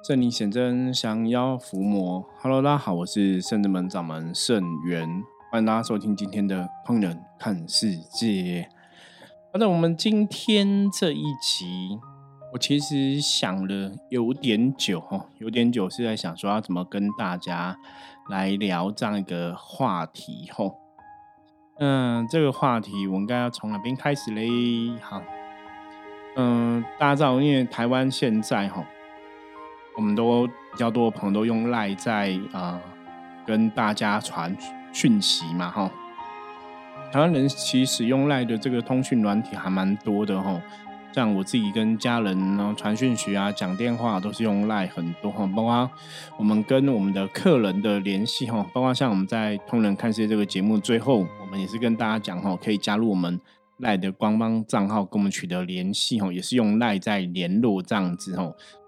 圣灵显真，降妖伏魔。Hello， 大家好，我是圣真门掌门圣元，欢迎大家收听今天的《怦人看世界》。好的，我们今天这一集，我其实想了有点久，是在想说要怎么跟大家来聊这样一个话题。这个话题我应该要从哪边开始嘞？好，大家知道，因为台湾现在我们都比较多的朋友都用 LINE 在跟大家传讯息嘛哈。台湾人其实用 LINE 的这个通讯软体还蛮多的哈，像我自己跟家人呢传讯息啊、讲电话都是用 LINE 很多哈，包括我们跟我们的客人的联系哈，包括像我们在《怦人看世界》这个节目最后，我们也是跟大家讲哈，可以加入我们 LINE 的官方账号跟我们取得联系，也是用 LINE 在联络这样子。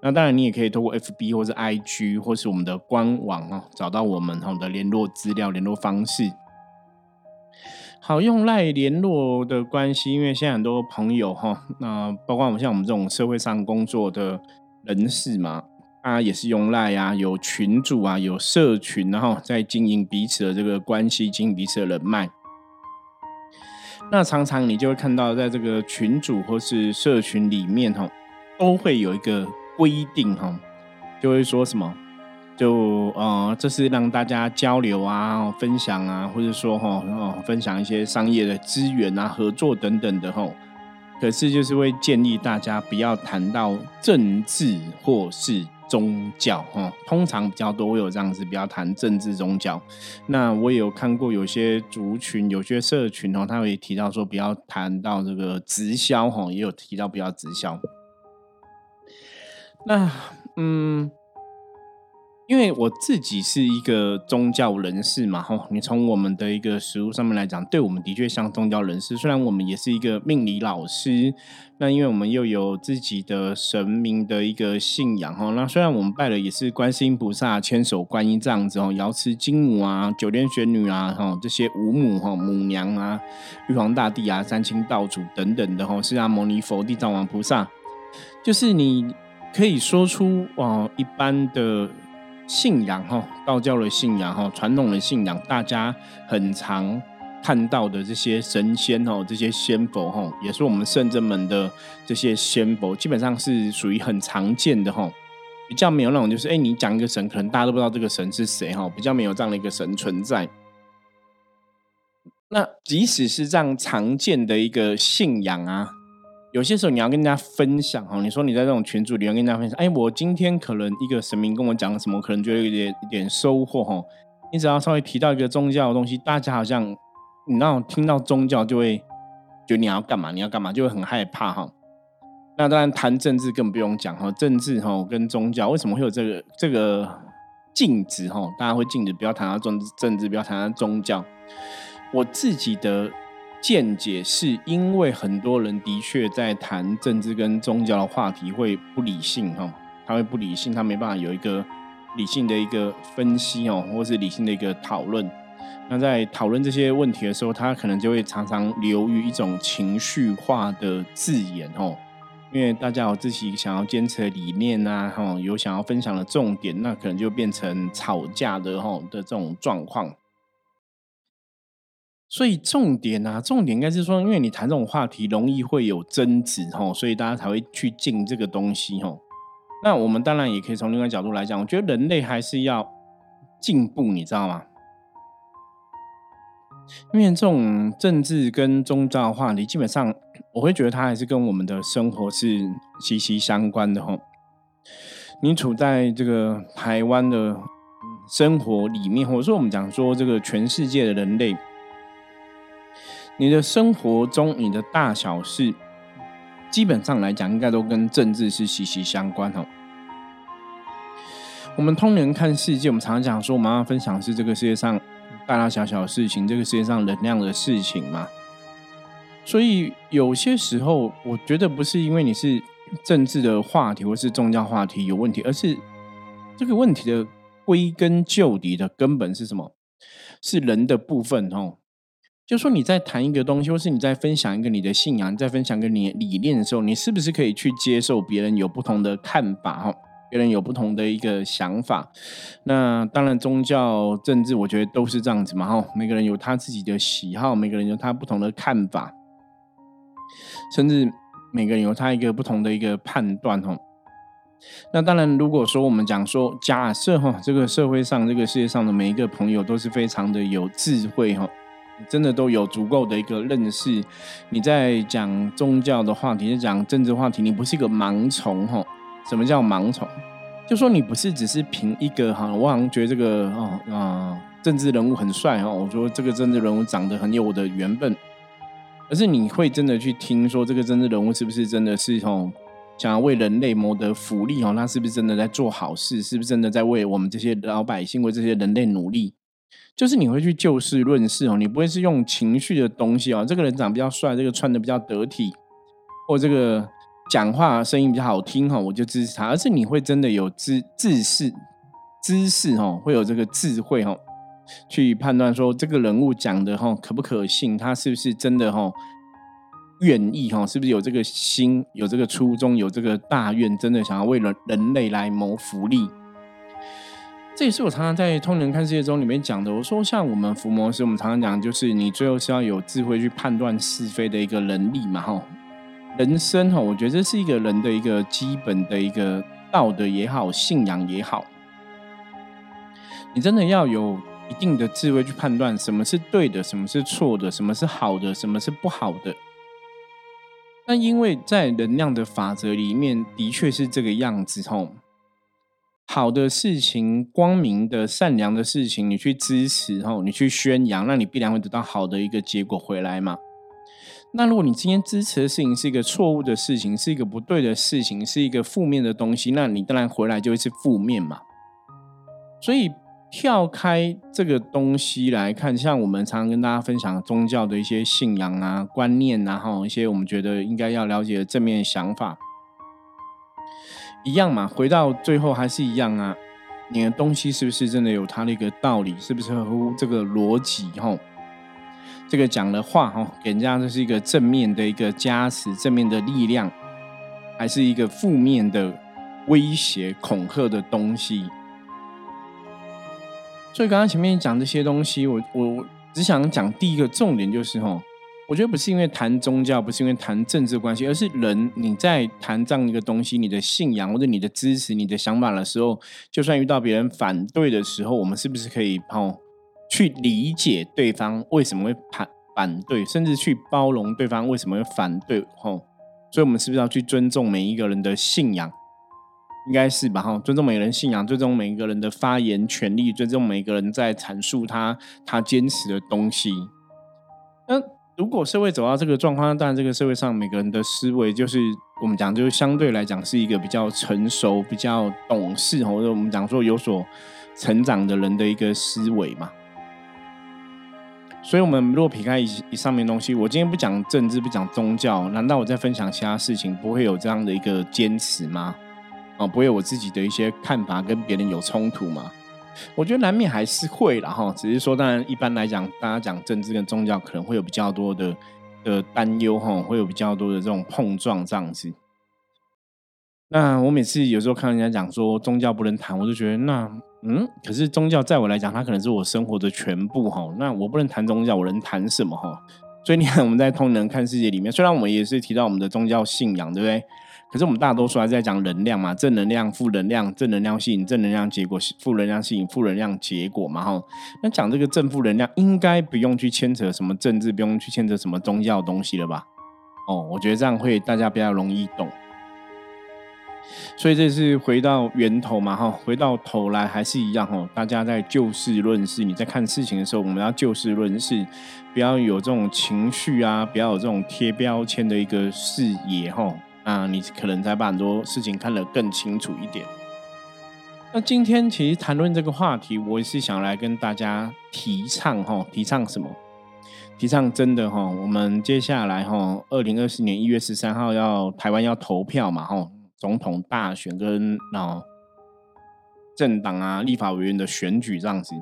那当然你也可以透过 FB 或是 IG 或是我们的官网找到我们的联络资料、联络方式。好，用 LINE 联络的关系，因为现在很多朋友包括像我们这种社会上工作的人士嘛，也是用 LINE 啊，有群组啊，有社群，然后在经营彼此的这个关系，经营彼此的人脉。那常常你就会看到在这个群组或是社群里面都会有一个规定就会说什么就这是让大家交流啊、分享啊，或者说分享一些商业的资源啊、合作等等的可是就是会建议大家不要谈到政治或是宗教通常比较多会有这样子，比较谈政治宗教。那我也有看过有些族群、有些社群他会提到说不要谈到这个直销也有提到不要直销。那因为我自己是一个宗教人士嘛你从我们的一个实务上面来讲，对我们的确像宗教人士，虽然我们也是一个命理老师，那因为我们又有自己的神明的一个信仰那虽然我们拜的也是观世音菩萨、千手观音这样子瑶池金母啊、九天玄女啊这些五母母娘啊、玉皇大帝啊、三清道祖等等的释迦牟尼佛、地藏王菩萨，就是你可以说出一般的信仰道教的信仰、传统的信仰，大家很常看到的这些神仙、这些仙佛，也是我们圣真门的这些仙佛，基本上是属于很常见的比较没有那种就是你讲一个神可能大家都不知道这个神是谁比较没有这样的一个神存在。那即使是这样常见的一个信仰啊，有些时候你要跟人家分享你说你在这种群组里面跟人家分享我今天可能一个神明跟我讲什么，可能就有一点收获你只要稍微提到一个宗教的东西，大家好像你那种听到宗教就会觉得你要干嘛就会很害怕那当然谈政治更不用讲政治跟宗教为什么会有这个禁止大家会禁止不要谈到政治，不要谈到宗教。我自己的见解是因为很多人的确在谈政治跟宗教的话题会不理性他会不理性，他没办法有一个理性的一个分析或是理性的一个讨论。那在讨论这些问题的时候，他可能就会常常流于一种情绪化的字眼因为大家有自己想要坚持的理念啊有想要分享的重点，那可能就变成吵架的这种状况。所以重点应该是说，因为你谈这种话题容易会有争执所以大家才会去禁这个东西那我们当然也可以从另外角度来讲，我觉得人类还是要进步，你知道吗？因为这种政治跟宗教的话题，基本上我会觉得它还是跟我们的生活是息息相关的你处在这个台湾的生活里面，或者说我们讲说这个全世界的人类，你的生活中你的大小事基本上来讲应该都跟政治是息息相关我们通人看世界，我们常常讲说我们要分享是这个世界上大大小小的事情，这个世界上能量的事情嘛。所以有些时候我觉得不是因为你是政治的话题或是宗教话题有问题，而是这个问题的归根究底的根本是什么，是人的部分就说你在谈一个东西，或是你在分享一个你的信仰，你在分享一个你的理念的时候，你是不是可以去接受别人有不同的看法别人有不同的一个想法，那当然宗教政治我觉得都是这样子嘛，每个人有他自己的喜好，每个人有他不同的看法，甚至每个人有他一个不同的一个判断。那当然如果说我们讲说假设这个社会上这个世界上的每一个朋友都是非常的有智慧，真的都有足够的一个认识，你在讲宗教的话题，在讲政治话题，你不是一个盲从。什么叫盲从？就说你不是只是凭一个我好像觉得这个政治人物很帅我说这个政治人物长得很有我的缘分，而是你会真的去听说这个政治人物是不是真的是想要为人类谋得福利他是不是真的在做好事，是不是真的在为我们这些老百姓为这些人类努力，就是你会去就事论事你不会是用情绪的东西这个人长得比较帅，这个穿得比较得体，或这个讲话声音比较好听我就支持他，而是你会真的有知识会有这个智慧去判断说这个人物讲的可不可信，他是不是真的愿意是不是有这个心，有这个初衷，有这个大愿，真的想要为人类来谋福利。这也是我常常在通人看世界中里面讲的，我说像我们伏魔师，我们常常讲就是你最后是要有智慧去判断是非的一个能力嘛人生我觉得这是一个人的一个基本的一个道德也好，信仰也好，你真的要有一定的智慧去判断什么是对的，什么是错的，什么是好的，什么是不好的。那因为在能量的法则里面的确是这个样子好的事情，光明的善良的事情，你去支持你去宣扬，那你必然会得到好的一个结果回来嘛。那如果你今天支持的事情是一个错误的事情，是一个不对的事情，是一个负面的东西，那你当然回来就会是负面嘛。所以跳开这个东西来看，像我们常常跟大家分享宗教的一些信仰啊、观念啊一些我们觉得应该要了解的正面想法一样嘛，回到最后还是一样啊，你的东西是不是真的有它的一个道理，是不是合乎这个逻辑这个讲的话给人家就是一个正面的一个加持，正面的力量，还是一个负面的威胁恐吓的东西。所以刚刚前面讲这些东西， 我只想讲第一个重点就是我觉得不是因为谈宗教，不是因为谈政治关系，而是人你在谈这样一个东西，你的信仰或者你的支持你的想法的时候，就算遇到别人反对的时候，我们是不是可以去理解对方为什么会反对，甚至去包容对方为什么会反对所以我们是不是要去尊重每一个人的信仰，应该是吧尊重每个人信仰，尊重每一个人的发言权利，尊重每一个人在阐述他坚持的东西。那如果社会走到这个状况，当然这个社会上每个人的思维就是我们讲就是相对来讲是一个比较成熟比较懂事或者我们讲说有所成长的人的一个思维嘛。所以我们如果撇开以上面的东西，我今天不讲政治不讲宗教，难道我在分享其他事情不会有这样的一个坚持吗不会有我自己的一些看法跟别人有冲突吗？我觉得难免还是会啦，只是说当然一般来讲大家讲政治跟宗教可能会有比较多的担忧，会有比较多的这种碰撞这样子。那我每次有时候看人家讲说宗教不能谈，我就觉得可是宗教在我来讲它可能是我生活的全部那我不能谈宗教我能谈什么所以你看我们在通人看世界里面，虽然我们也是提到我们的宗教信仰对不对，可是我们大多数还是在讲能量嘛，正能量负能量，正能量吸引正能量结果，负能量吸引负能量结果嘛那讲这个正负能量应该不用去牵扯什么政治，不用去牵扯什么宗教的东西了吧我觉得这样会大家比较容易懂。所以这是回到源头嘛回到头来还是一样大家在就事论事，你在看事情的时候我们要就事论事，不要有这种情绪啊，不要有这种贴标签的一个视野那你可能才把很多事情看得更清楚一点。那今天其实谈论这个话题，我也是想来跟大家提倡提倡什么？提倡真的我们接下来2020年1月13号台湾要投票嘛总统大选跟政党啊立法委员的选举这样子，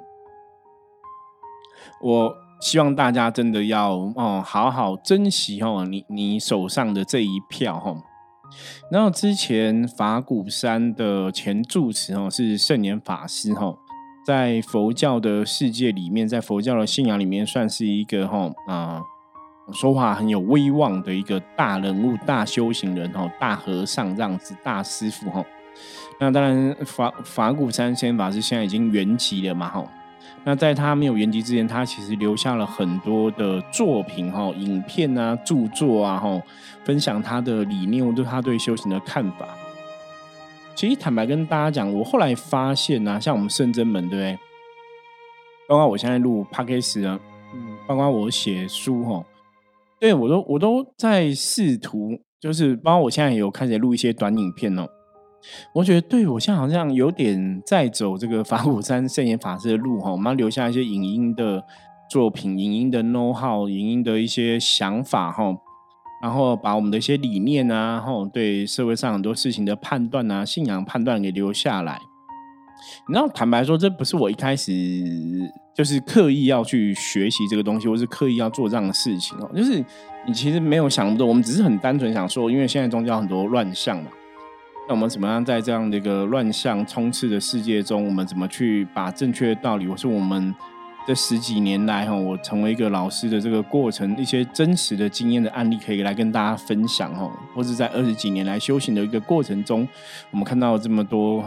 我希望大家真的要好好珍惜你手上的这一票然后之前法鼓山的前住持是圣严法师，在佛教的世界里面，在佛教的信仰里面算是一个说话很有威望的一个大人物、大修行人、大和尚这样子、大师父。那当然 法鼓山圣严法师现在已经圆寂了嘛，那在他没有圆寂之前，他其实留下了很多的作品、影片啊、著作啊，分享他的理念，他对修行的看法。其实坦白跟大家讲，我后来发现啊，像我们圣真门，对不对？包括我现在录 Podcast 啊，包括我写书对，我都在试图，就是包括我现在有开始录一些短影片我觉得对我现在好像有点在走这个法鼓山圣严法师的路我们要留下一些影音的作品、影音的 know-how、影音的一些想法然后把我们的一些理念啊，对社会上很多事情的判断啊、信仰判断给留下来。你知道，坦白说，这不是我一开始就是刻意要去学习这个东西，或是刻意要做这样的事情就是你其实没有想不到，我们只是很单纯想说，因为现在宗教很多乱象嘛。那我们怎么样在这样的一个乱象充斥的世界中，我们怎么去把正确的道理，或是我们这十几年来我成为一个老师的这个过程，一些真实的经验的案例可以来跟大家分享或是在20几年来修行的一个过程中，我们看到这么多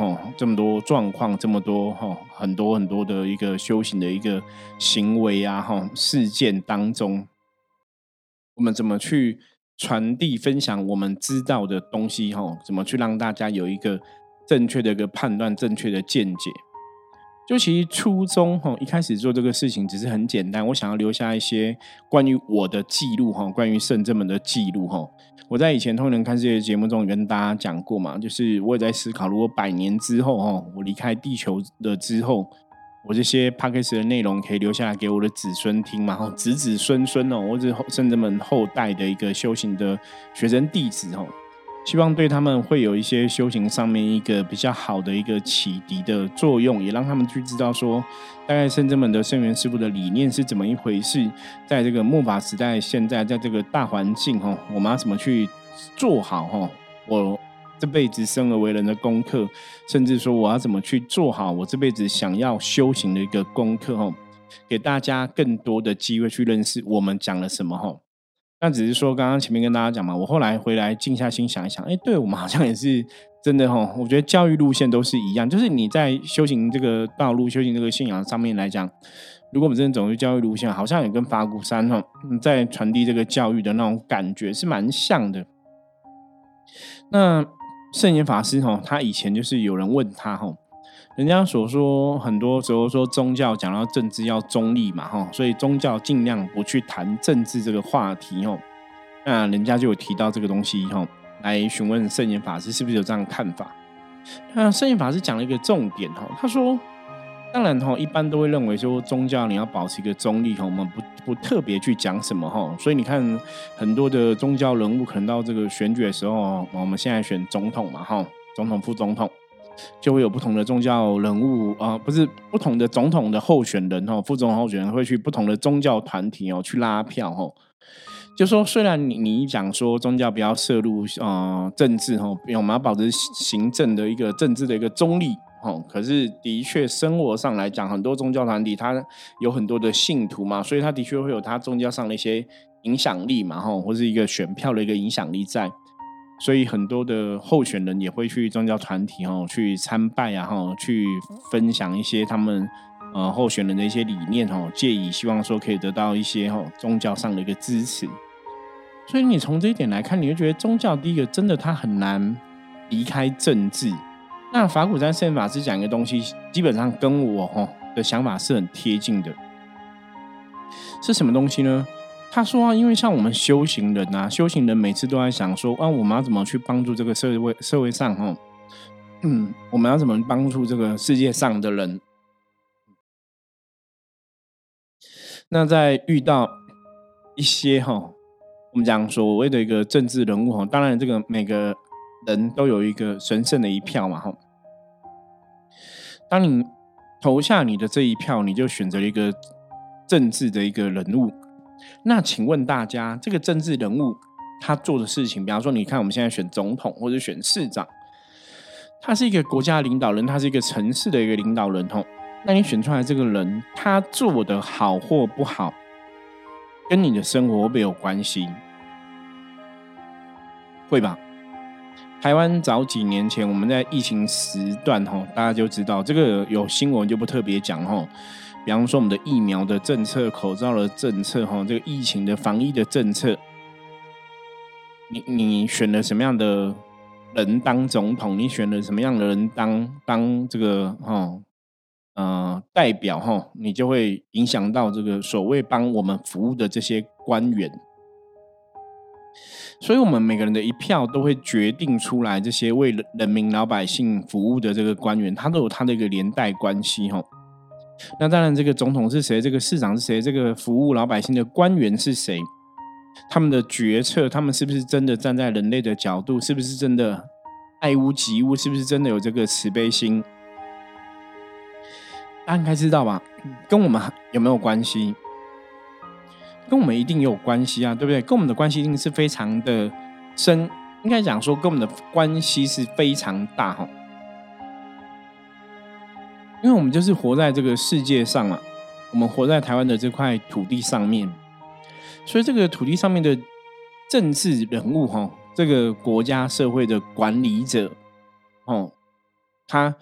状况，这么多很多很多的一个修行的一个行为啊事件当中，我们怎么去传递分享我们知道的东西怎么去让大家有一个正确的一个判断、正确的见解。就其实初衷一开始做这个事情只是很简单，我想要留下一些关于我的记录，关于圣真门的记录。我在以前通人看世界的节目中跟大家讲过嘛，就是我也在思考，如果100年之后我离开地球了之后，我这些 podcast 的内容可以留下来给我的子孙听嘛，子子孙孙我是圣真门后代的一个修行的学生弟子希望对他们会有一些修行上面一个比较好的一个启迪的作用，也让他们去知道说大概圣真门的圣元师父的理念是怎么一回事，在这个末法时代，现在在这个大环境我们要怎么去做好我这辈子生而为人的功课，甚至说我要怎么去做好我这辈子想要修行的一个功课给大家更多的机会去认识我们讲了什么那只是说刚刚前面跟大家讲嘛，我后来回来静下心想一想，对，我们好像也是真的我觉得教育路线都是一样，就是你在修行这个道路、修行这个信仰上面来讲，如果我们真的走去教育路线，好像也跟法鼓山在传递这个教育的那种感觉是蛮像的。那圣严法师他以前就是有人问他人家所说很多时候说宗教讲到政治要中立嘛所以宗教尽量不去谈政治这个话题那人家就有提到这个东西来询问圣严法师是不是有这样的看法。那圣严法师讲了一个重点他说当然一般都会认为说宗教你要保持一个中立我们 不特别去讲什么所以你看很多的宗教人物可能到这个选举的时候我们现在选总统嘛总统、副总统就会有不同的宗教人物不是不同的总统的候选人副总统候选人会去不同的宗教团体去拉票就说虽然 你讲说宗教不要涉入政治我们要保持行政的一个政治的一个中立可是的确生活上来讲很多宗教团体它有很多的信徒嘛所以它的确会有它宗教上的一些影响力嘛或是一个选票的一个影响力在，所以很多的候选人也会去宗教团体去参拜啊去分享一些他们候选人的一些理念借以希望说可以得到一些宗教上的一个支持。所以你从这一点来看，你会觉得宗教第一个真的它很难离开政治。那法鼓山圣严法师讲一个东西基本上跟我的想法是很贴近的，是什么东西呢？他说因为像我们修行人修行人每次都在想说我们要怎么去帮助这个社会上我们要怎么帮助这个世界上的人。那在遇到一些我们讲所谓的一个政治人物当然这个每个人都有一个神圣的一票嘛当你投下你的这一票，你就选择了一个政治的一个人物。那请问大家，这个政治人物他做的事情，比方说你看我们现在选总统或者选市长，他是一个国家领导人，他是一个城市的一个领导人，那你选出来这个人他做的好或不好跟你的生活会不会有关系？会吧。台湾早几年前我们在疫情时段大家就知道，这个有新闻就不特别讲，比方说我们的疫苗的政策、口罩的政策、这个疫情的防疫的政策， 你选了什么样的人当总统，你选了什么样的人当这个代表你就会影响到这个所谓帮我们服务的这些官员。所以我们每个人的一票都会决定出来这些为人民老百姓服务的这个官员，他都有他的一个连带关系。那当然这个总统是谁，这个市长是谁，这个服务老百姓的官员是谁，他们的决策，他们是不是真的站在人类的角度，是不是真的爱屋及乌，是不是真的有这个慈悲心，大家应该知道吧？跟我们有没有关系？跟我们一定有关系啊，对不对？跟我们的关系一定是非常的深，应该讲说跟我们的关系是非常大。因为我们就是活在这个世界上啊，我们活在台湾的这块土地上面，所以这个土地上面的政治人物，这个国家社会的管理者，他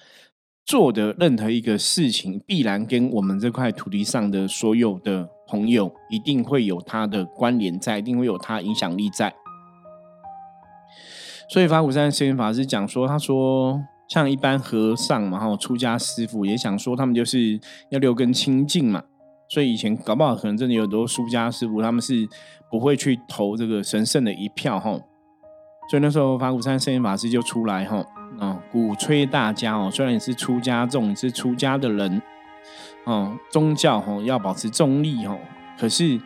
做的任何一个事情必然跟我们这块土地上的所有的朋友一定会有他的关联在，一定会有他影响力在。所以法鼓山圣严法师讲说，他说像一般和尚嘛，出家师父也想说他们就是要六根清净嘛，所以以前搞不好可能真的有很多出家师父他们是不会去投这个神圣的一票。所以那时候法鼓山圣严法师就出来鼓吹大家虽然你是出家众，你是出家的人宗教要保持中立可是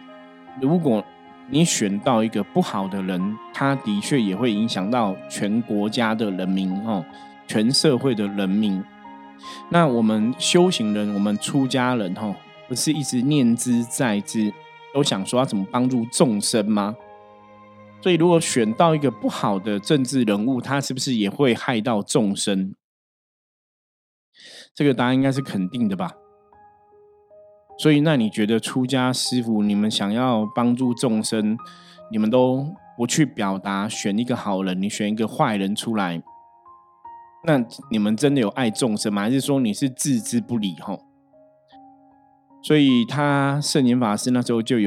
如果你选到一个不好的人，他的确也会影响到全国家的人民全社会的人民。那我们修行人，我们出家人不是一直念之在之，都想说要怎么帮助众生吗？所以如果选到一个不好的政治人物，他是不是也会害到众生？这个答案应该是肯定的吧。所以那你觉得出家师父，你们想要帮助众生，你们都不去表达，选一个好人，你选一个坏人出来，那你们真的有爱众生吗？还是说你是置之不理？所以他圣严法师那时候就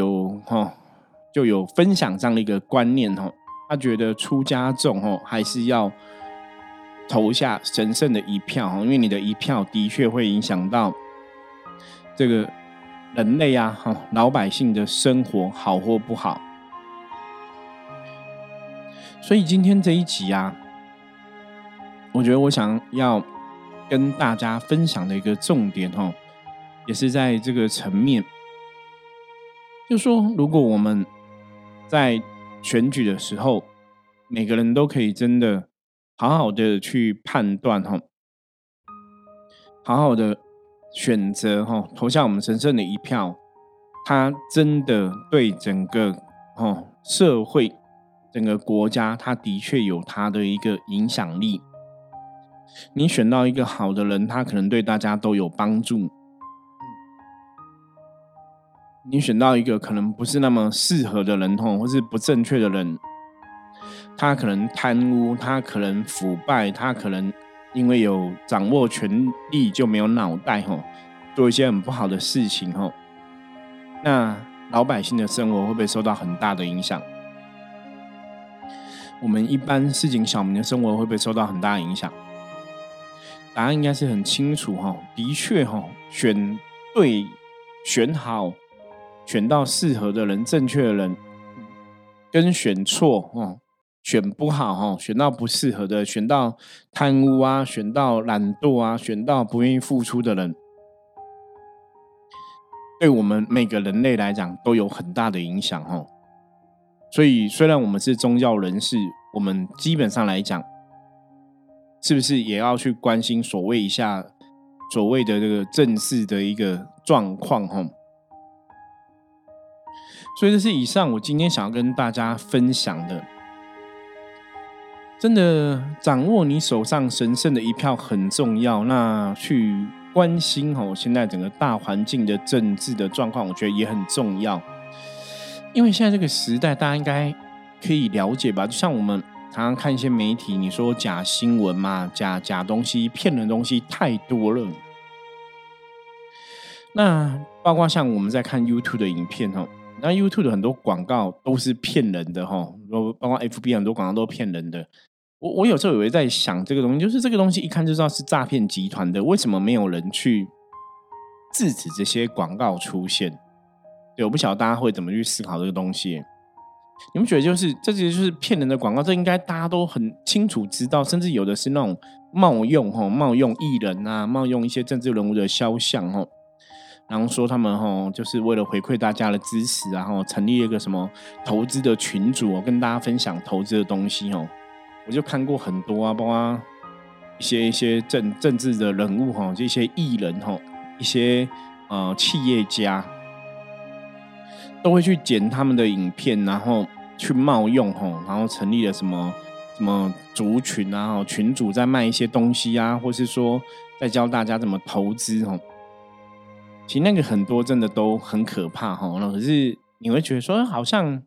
有分享这样的一个观念，他觉得出家众，还是要投下神圣的一票，因为你的一票的确会影响到这个人类啊，老百姓的生活好或不好。所以今天这一集啊，我觉得我想要跟大家分享的一个重点，也是在这个层面，就说如果我们在选举的时候，每个人都可以真的好好的去判断，好好的选择，投下我们神圣的一票，它真的对整个，社会整个国家，它的确有它的一个影响力。你选到一个好的人，他可能对大家都有帮助，你选到一个可能不是那么适合的人，或是不正确的人，他可能贪污，他可能腐败，他可能因为有掌握权力就没有脑袋，做一些很不好的事情，那老百姓的生活会不会受到很大的影响？我们一般市井小民的生活会不会受到很大的影响？答案应该是很清楚，的确，选对选好选到适合的人，正确的人，跟选错，选不好，选到不适合的，选到贪污啊，选到懒惰啊，选到不愿意付出的人，对我们每个人类来讲都有很大的影响。所以虽然我们是宗教人士，我们基本上来讲是不是也要去关心所谓的这个政治的一个状况。所以这是以上我今天想要跟大家分享的。真的掌握你手上神圣的一票很重要，那去关心现在整个大环境的政治的状况，我觉得也很重要。因为现在这个时代大家应该可以了解吧，就像我们常常看一些媒体，你说假新闻嘛，假东西骗人的东西太多了。那包括像我们在看 YouTube 的影片，那 YouTube 的很多广告都是骗人的，包括 FB 很多广告都骗人的。我有时候也会在想这个东西，就是这个东西一看就知道是诈骗集团的，为什么没有人去制止这些广告出现？对，我不晓得大家会怎么去思考这个东西。你们觉得就是这其实就是骗人的广告，这应该大家都很清楚知道，甚至有的是那种冒用艺人啊，冒用一些政治人物的肖像然后说他们就是为了回馈大家的支持啊，成立一个什么投资的群组跟大家分享投资的东西我就看过很多啊，包括一些政治的人物就一些艺人一些企业家都会去剪他们的影片，然后去冒用然后成立了什么族群啊，群组在卖一些东西啊，或是说在教大家怎么投资其实那个很多真的都很可怕可是你会觉得说好像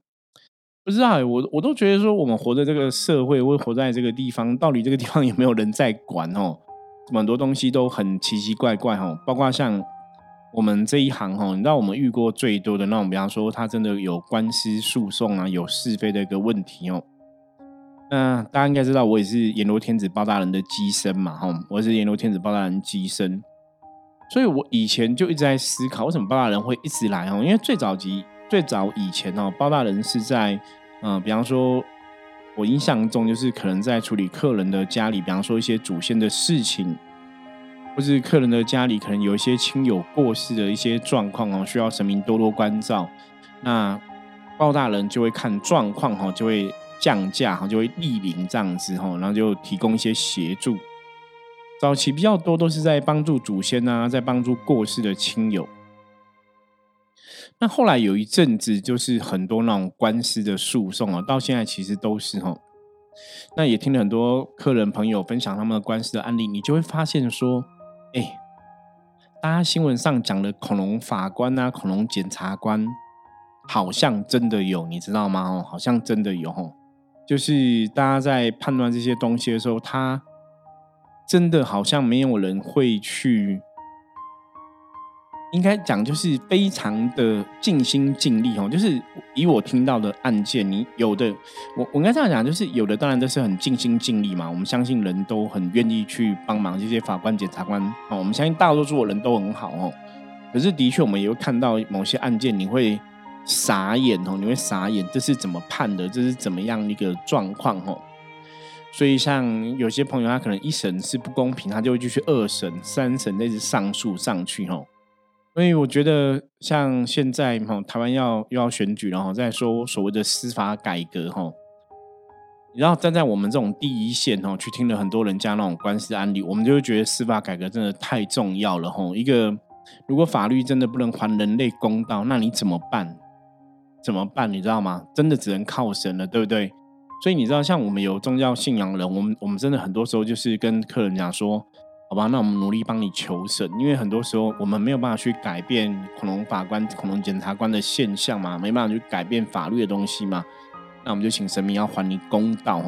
不知道我都觉得说我们活在这个社会或活在这个地方，到底这个地方有没有人在管很多东西都很奇奇怪怪包括像我们这一行你知道我们遇过最多的那种，比方说他真的有官司诉讼啊，有是非的一个问题那大家应该知道我也是阎罗天子报大人的机身嘛我是阎罗天子报大人机身，所以我以前就一直在思考为什么报大人会一直来因为最早以前报大人是在比方说我印象中就是可能在处理客人的家里，比方说一些祖先的事情，或是客人的家里可能有一些亲友过世的一些状况需要神明多多关照，那报大人就会看状况就会降价，就会莅临这样子然后就提供一些协助。早期比较多都是在帮助祖先啊，在帮助过世的亲友。那后来有一阵子就是很多那种官司的诉讼到现在其实都是那也听了很多客人朋友分享他们的官司的案例，你就会发现说大家新闻上讲的恐龙法官啊，恐龙检察官好像真的有，你知道吗？好像真的有就是大家在判断这些东西的时候，他真的好像没有人会去，应该讲就是非常的尽心尽力就是以我听到的案件，你有的我应该这样讲，就是有的当然都是很尽心尽力嘛，我们相信人都很愿意去帮忙这些法官检察官我们相信大多数人都很好可是的确我们也会看到某些案件你会傻眼，这是怎么判的，这是怎么样一个状况所以像有些朋友他可能一审是不公平，他就会继续二审三审一直上诉上去所以我觉得像现在台湾又要选举了再说所谓的司法改革然后站在我们这种第一线去听了很多人家那种官司案例，我们就会觉得司法改革真的太重要了一个如果法律真的不能还人类公道，那你怎么办你知道吗？真的只能靠神了，对不对？所以你知道像我们有宗教信仰人，我们真的很多时候就是跟客人讲说好吧，那我们努力帮你求神，因为很多时候我们没有办法去改变恐龙法官、恐龙检察官的现象嘛，没办法去改变法律的东西嘛，那我们就请神明要还你公道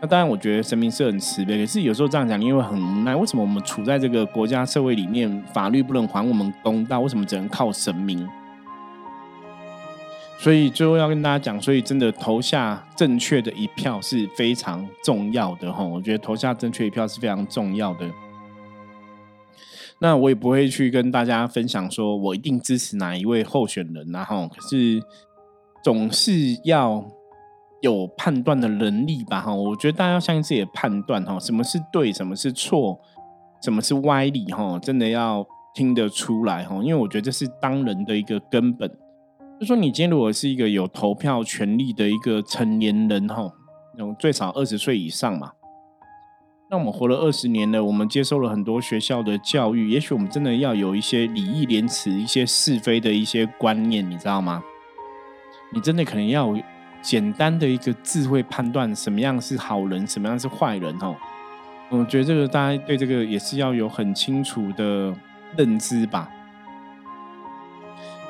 那当然我觉得神明是很慈悲，可是有时候这样讲因为很无奈，为什么我们处在这个国家社会里面，法律不能还我们公道，为什么只能靠神明？所以最后要跟大家讲，所以真的投下正确的一票是非常重要的我觉得投下正确一票是非常重要的。那我也不会去跟大家分享说我一定支持哪一位候选人可是总是要有判断的能力吧我觉得大家要相信自己的判断什么是对，什么是错，什么是歪理真的要听得出来因为我觉得这是当人的一个根本，就是说你今天如果是一个有投票权利的一个成年人最少20岁以上嘛，那我们活了20年了，我们接受了很多学校的教育，也许我们真的要有一些礼义廉耻、一些是非的一些观念，你知道吗？你真的可能要简单的一个智慧判断什么样是好人什么样是坏人哦。我觉得这个大家对这个也是要有很清楚的认知吧。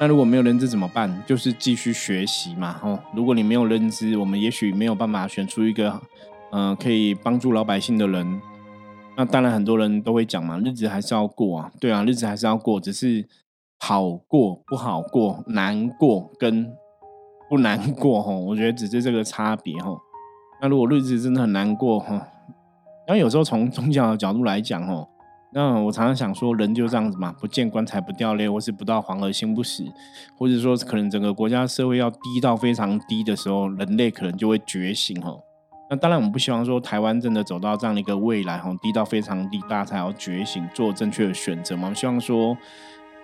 那如果没有认知怎么办？就是继续学习嘛哦。如果你没有认知，我们也许没有办法选出一个可以帮助老百姓的人。那当然很多人都会讲嘛，日子还是要过啊。对啊，日子还是要过，只是好过不好过，难过跟不难过吼，我觉得只是这个差别吼。那如果日子真的很难过吼，然后有时候从宗教的角度来讲吼，那我常常想说，人就这样子嘛，不见棺材不掉泪，或是不到黄河心不死，或者说可能整个国家社会要低到非常低的时候，人类可能就会觉醒吼。那当然我们不希望说台湾真的走到这样的一个未来吼，低到非常低，大家才要觉醒，做正确的选择嘛。我们希望说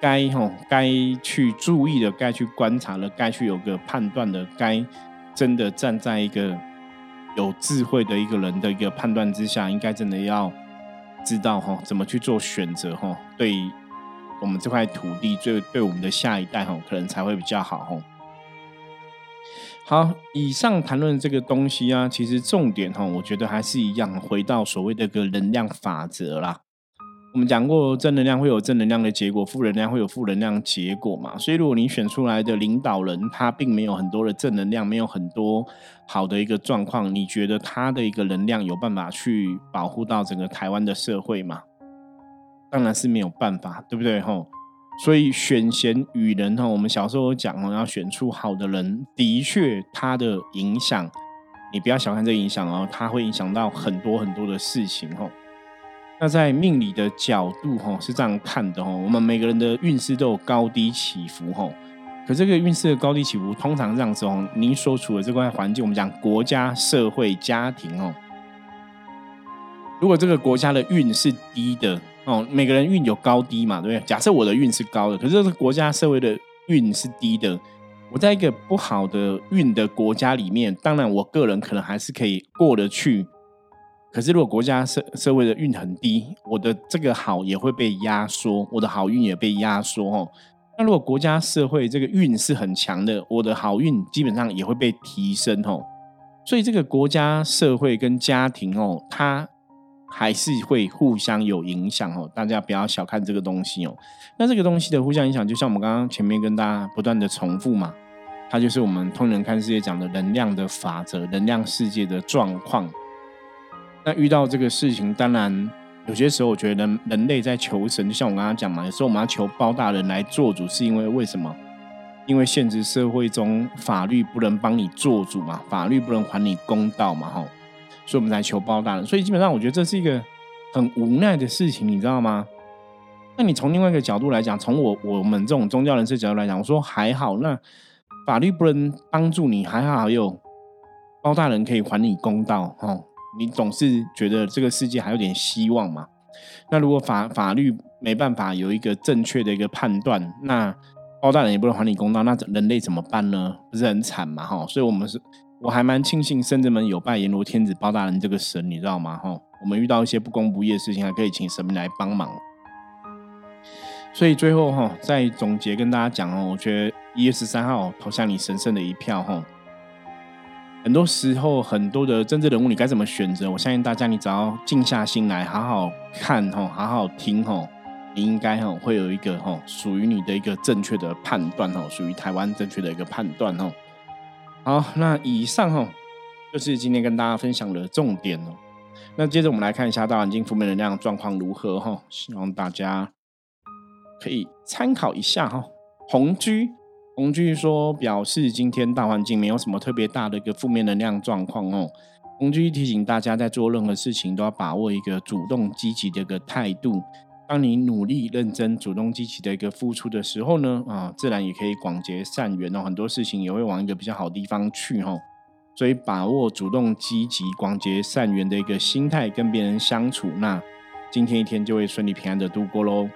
该去注意的，该去观察的，该去有个判断的，该真的站在一个有智慧的一个人的一个判断之下，应该真的要知道怎么去做选择，对我们这块土地，对我们的下一代可能才会比较好。好，以上谈论这个东西啊，其实重点我觉得还是一样，回到所谓的一个能量法则啦。我们讲过正能量会有正能量的结果，负能量会有负能量的结果嘛。所以如果你选出来的领导人他并没有很多的正能量，没有很多好的一个状况，你觉得他的一个能量有办法去保护到整个台湾的社会吗？当然是没有办法，对不对吼？所以选贤与能吼，我们小时候讲要选出好的人，的确他的影响，你不要小看这个影响哦，他会影响到很多很多的事情吼。那在命理的角度是这样看的，我们每个人的运势都有高低起伏，可这个运势的高低起伏通常这样子，你所处的这块环境，我们讲国家、社会、家庭，如果这个国家的运是低的，每个人运有高低嘛，对不对？假设我的运是高的，可是这个国家社会的运是低的，我在一个不好的运的国家里面，当然我个人可能还是可以过得去，可是如果国家社会的运很低，我的这个好也会被压缩，我的好运也被压缩哦。那如果国家社会这个运是很强的，我的好运基本上也会被提升哦。所以这个国家社会跟家庭哦，它还是会互相有影响哦。大家不要小看这个东西哦。那这个东西的互相影响，就像我们刚刚前面跟大家不断的重复嘛，它就是我们通人看世界讲的能量的法则，能量世界的状况。那遇到这个事情，当然有些时候我觉得人类在求神，就像我刚刚讲嘛，有时候我们要求包大人来做主，是因为为什么？因为现实社会中法律不能帮你做主嘛，法律不能还你公道嘛吼，所以我们才求包大人。所以基本上我觉得这是一个很无奈的事情，你知道吗？那你从另外一个角度来讲，从我们这种宗教人士角度来讲，我说还好，那法律不能帮助你，还好有包大人可以还你公道吼，你总是觉得这个世界还有点希望嘛。那如果 法律没办法有一个正确的一个判断，那包大人也不能还你公道，那人类怎么办呢？不是很惨嘛吼。所以我还蛮庆幸圣真门有拜阎罗天子包大人这个神，你知道吗吼？我们遇到一些不公不义的事情还可以请神明来帮忙。所以最后吼，再总结跟大家讲吼，我觉得1月13号投下你神圣的一票吼。很多时候很多的政治人物你该怎么选择，我相信大家你只要静下心来好好看好好听，你应该会有一个属于你的一个正确的判断，属于台湾正确的一个判断。好，那以上就是今天跟大家分享的重点。那接着我们来看一下大环境负面能量状况如何，希望大家可以参考一下。红居说表示今天大环境没有什么特别大的一个负面能量状况哦。红居提醒大家在做任何事情都要把握一个主动积极的一个态度，当你努力认真主动积极的一个付出的时候呢，自然也可以广结善缘哦，很多事情也会往一个比较好的地方去哦。所以把握主动积极广结善缘的一个心态跟别人相处，那今天一天就会顺利平安的度过咯。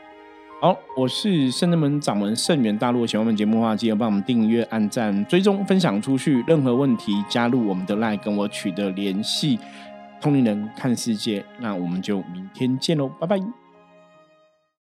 好，我是圣真门掌门圣元，大陆喜欢我们节目的话，记得帮我们订阅、按赞、追踪、分享出去。任何问题加入我们的 LINE 跟我取得联系。通灵人看世界，那我们就明天见咯，拜拜。